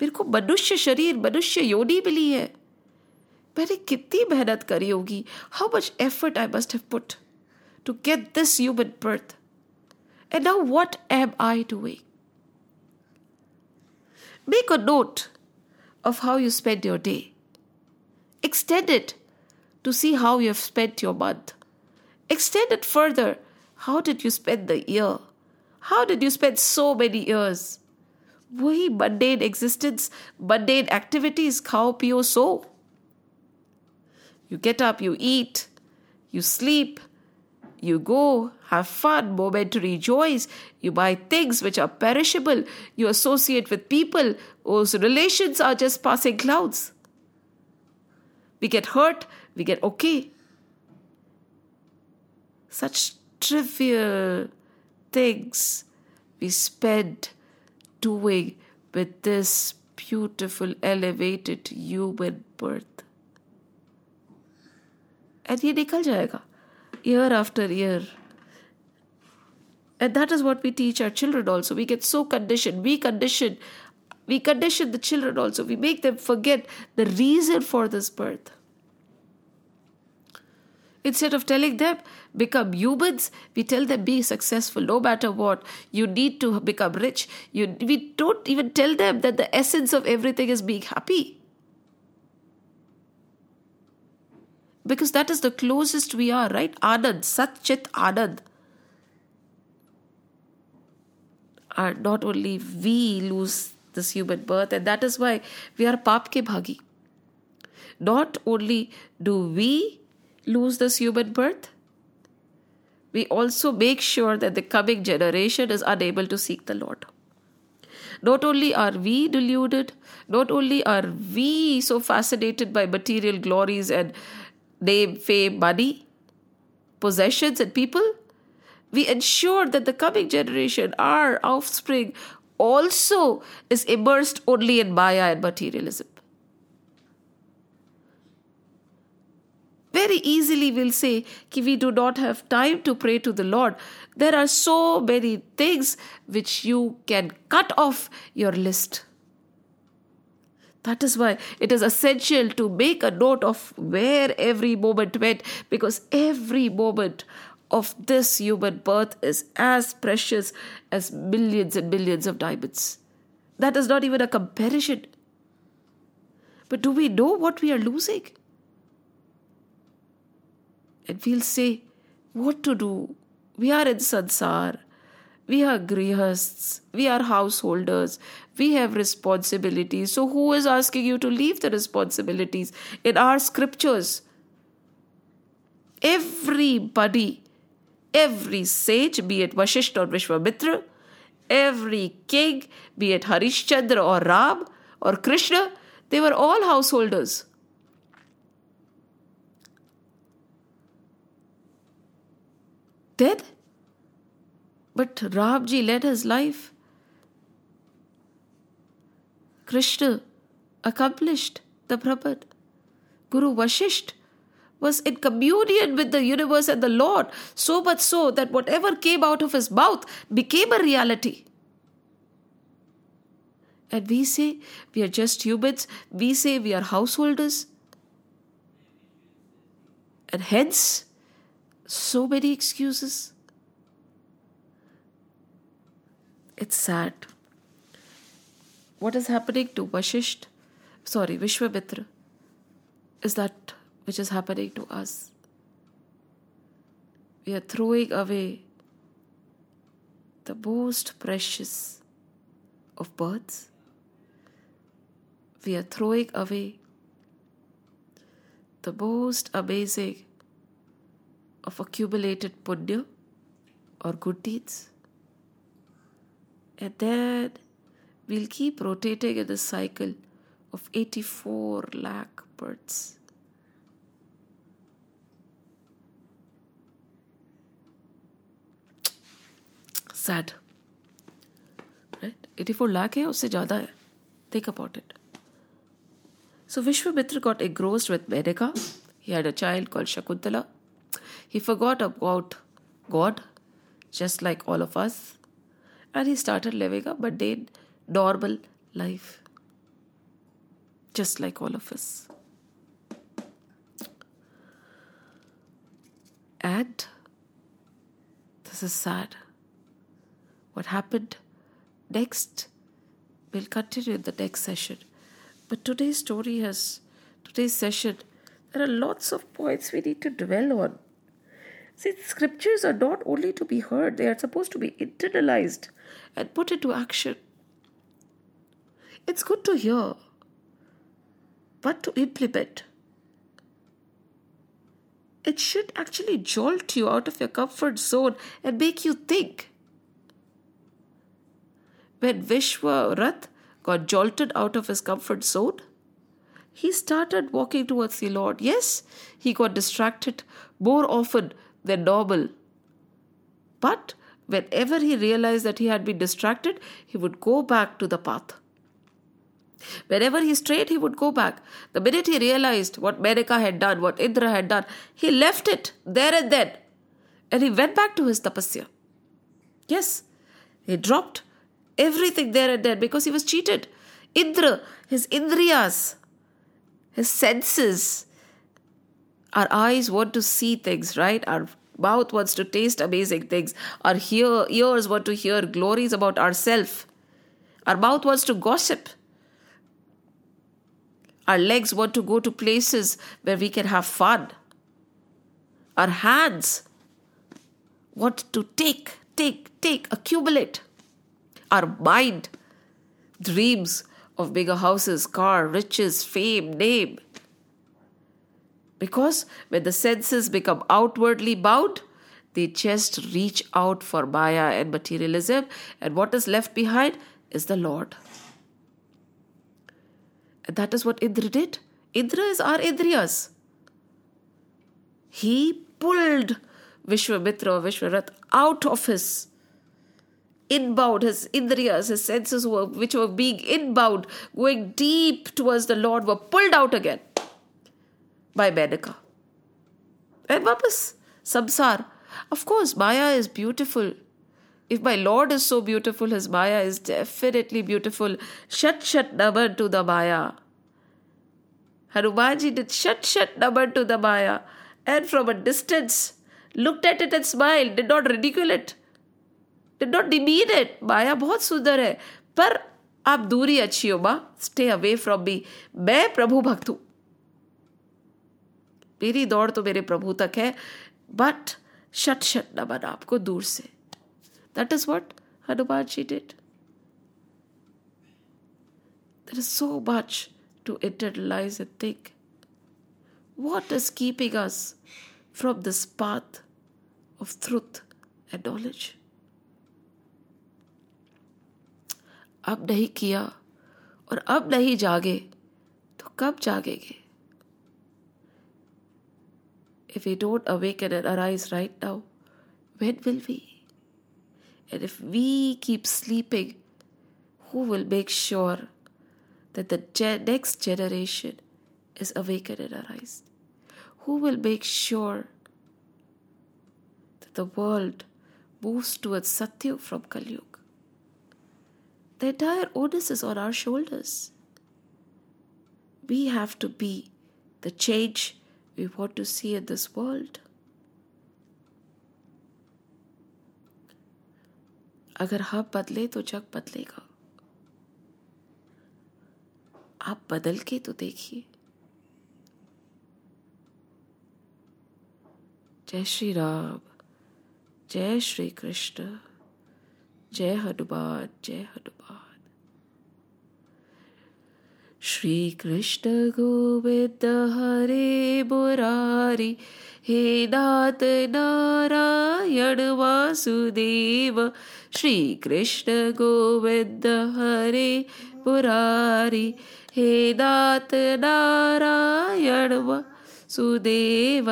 मेरे को मनुष्य शरीर, मनुष्य योनि मिली है. मैंने कितनी मेहनत करी होगी. How much effort I must have put to get this human birth. And now what am I doing? Make a note of how you spend your day. Extend it to see how you have spent your month. Extend it further. How did you spend the year? How did you spend so many years? Wahi mundane existence, mundane activities, khao, pio, so. You get up, you eat, you sleep, you go, have fun, momentary joys. You buy things which are perishable. You associate with people whose relations are just passing clouds. We get hurt, we get okay. Such trivial things we spend doing with this beautiful elevated human birth. And ye nikal jayega, year after year. And that is what we teach our children also. We get so conditioned, we condition, we condition the children also. We make them forget the reason for this birth. Instead of telling them, become humans, we tell them, be successful, no matter what. You need to become rich. You, we don't even tell them that the essence of everything is being happy. Because that is the closest we are, right? Anand, Sat Chit Anand. And not only we lose this human birth, and that is why we are paap ke bhagi. Not only do we lose this human birth, we also make sure that the coming generation is unable to seek the Lord. Not only are we deluded, not only are we so fascinated by material glories and name, fame, money, possessions and people, we ensure that the coming generation, our offspring, also is immersed only in Maya and materialism. Very easily we'll say that we do not have time to pray to the Lord. There are so many things which you can cut off your list. That is why it is essential to make a note of where every moment went, because every moment of this human birth is as precious as millions and millions of diamonds. That is not even a comparison. But do we know what we are losing? And we'll say, what to do? We are in sansar. We are grihasths. We are householders. We have responsibilities. So who is asking you to leave the responsibilities? In our scriptures, everybody, every sage, be it Vashishtha or Vishwamitra, every king, be it Harishchandra or Ram or Krishna, they were all householders. Then, but Ramji led his life. Krishna accomplished the Brahman. Guru Vashishtha was in communion with the universe and the Lord, so much so that whatever came out of his mouth became a reality. And we say we are just humans, we say we are householders. And hence, so many excuses. It's sad. What is happening to Vashishtha, sorry, Vishwamitra, is that which is happening to us. We are throwing away the most precious of births. We are throwing away the most amazing of accumulated punya or good deeds. And then we'll keep rotating in the cycle of eighty-four lakh births. Sad. Right? eighty-four lakh hai, usse jada hai. Think about it. So Vishwamitra got engrossed with Menaka. He had a child called Shakuntala. He forgot about God, just like all of us, and he started living a mundane, normal life, just like all of us. And this is sad. What happened next, we'll continue in the next session. But today's story has, today's session, there are lots of points we need to dwell on. See, scriptures are not only to be heard, they are supposed to be internalized and put into action. It's good to hear, but to implement. It should actually jolt you out of your comfort zone and make you think. When Vishwarath got jolted out of his comfort zone, he started walking towards the Lord. Yes, he got distracted more often than normal. But whenever he realized that he had been distracted, he would go back to the path. Whenever he strayed, he would go back. The minute he realized what Menaka had done, what Indra had done, he left it there and then. And he went back to his tapasya. Yes, he dropped everything there and then because he was cheated. Indra, his indriyas, his senses. Our eyes want to see things, right? Our mouth wants to taste amazing things. Our hear, ears want to hear glories about ourselves. Our mouth wants to gossip. Our legs want to go to places where we can have fun. Our hands want to take, take, take, accumulate. Our mind dreams of bigger houses, car, riches, fame, name. Because when the senses become outwardly bound, they just reach out for Maya and materialism, and what is left behind is the Lord. And that is what Indra did. Indra is our Indriyas. He pulled Vishwamitra or Vishwarath out of his inbound, his Indriyas, his senses were, which were being inbound, going deep towards the Lord, were pulled out again by Menaka. And Vapas, Samsar. Of course, Maya is beautiful. If my Lord is so beautiful, his Maya is definitely beautiful. Shat shat naman to the Maya. Hanumanji did shat shat naman to the Maya, and from a distance looked at it and smiled, did not ridicule it, did not demean it. Maya bahut sundar hai, par aap duri achi ho ma, stay away from me. Main Prabhu bhakt hu. Meri daud to mere Prabhu tak hai, but shat shat naman aapko dur se. That is what Hanumanji did. There is so much to internalize and think. What is keeping us from this path of truth and knowledge? अब नहीं किया और अब नहीं जागे तो कब जागेंगे? If we don't awaken and arise right now, when will we? And if we keep sleeping, who will make sure that the ge- next generation is awakened and arise? Who will make sure that the world moves towards Satyug from Kalyug? The entire onus is on our shoulders. We have to be the change we want to see in this world. अगर हम बदले तो जग बदलेगा. आप बदल के तो देखिए. जय श्री राम, जय श्री कृष्ण, जय हनुमान, जय हनुमान. श्री कृष्ण गोविंद हरे मुरारी, हे नाथ नारायण वासुदेव. श्री कृष्ण गोविंद हरे मुरारी, हे नाथ नारायण वासुदेव.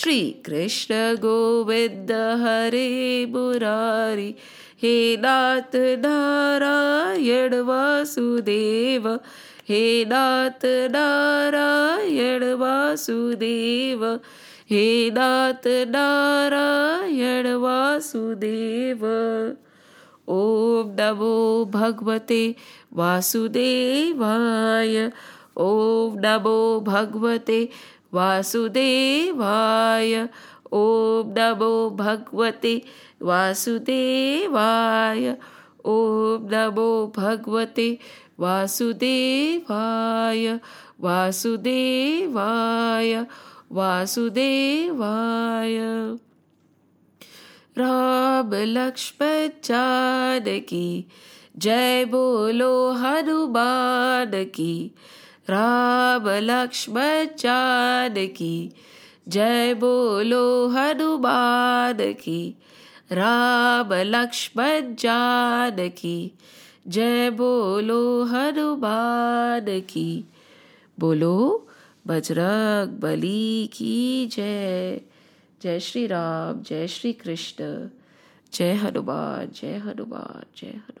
श्री कृष्ण गोविंद हरे मुरारी, हे नाथ नारायण वासुदेव. हे नाथ नारायण वासुदेव, हे नाथ नारायण वासुदेव. ओम नमो भगवते वासुदेवाय, ओम नमो भगवते वासुदेवाय, ओम नमो भगवते वासुदेवाय, ओम नमो भगवते वासुदेवाय, वासुदेवाय, वासुदेवाय. राम लक्ष्मण जानकी, जय बोलो हनुमान की. राम लक्ष्मण जानकी, जय बोलो हनुमान की. राम लक्ष्मण जानकी, जय बोलो हनुमान की. बोलो बजरंग बली की जय. जय श्री राम, जय श्री कृष्ण, जय हनुमान, जय हनुमान, जय हनुमान.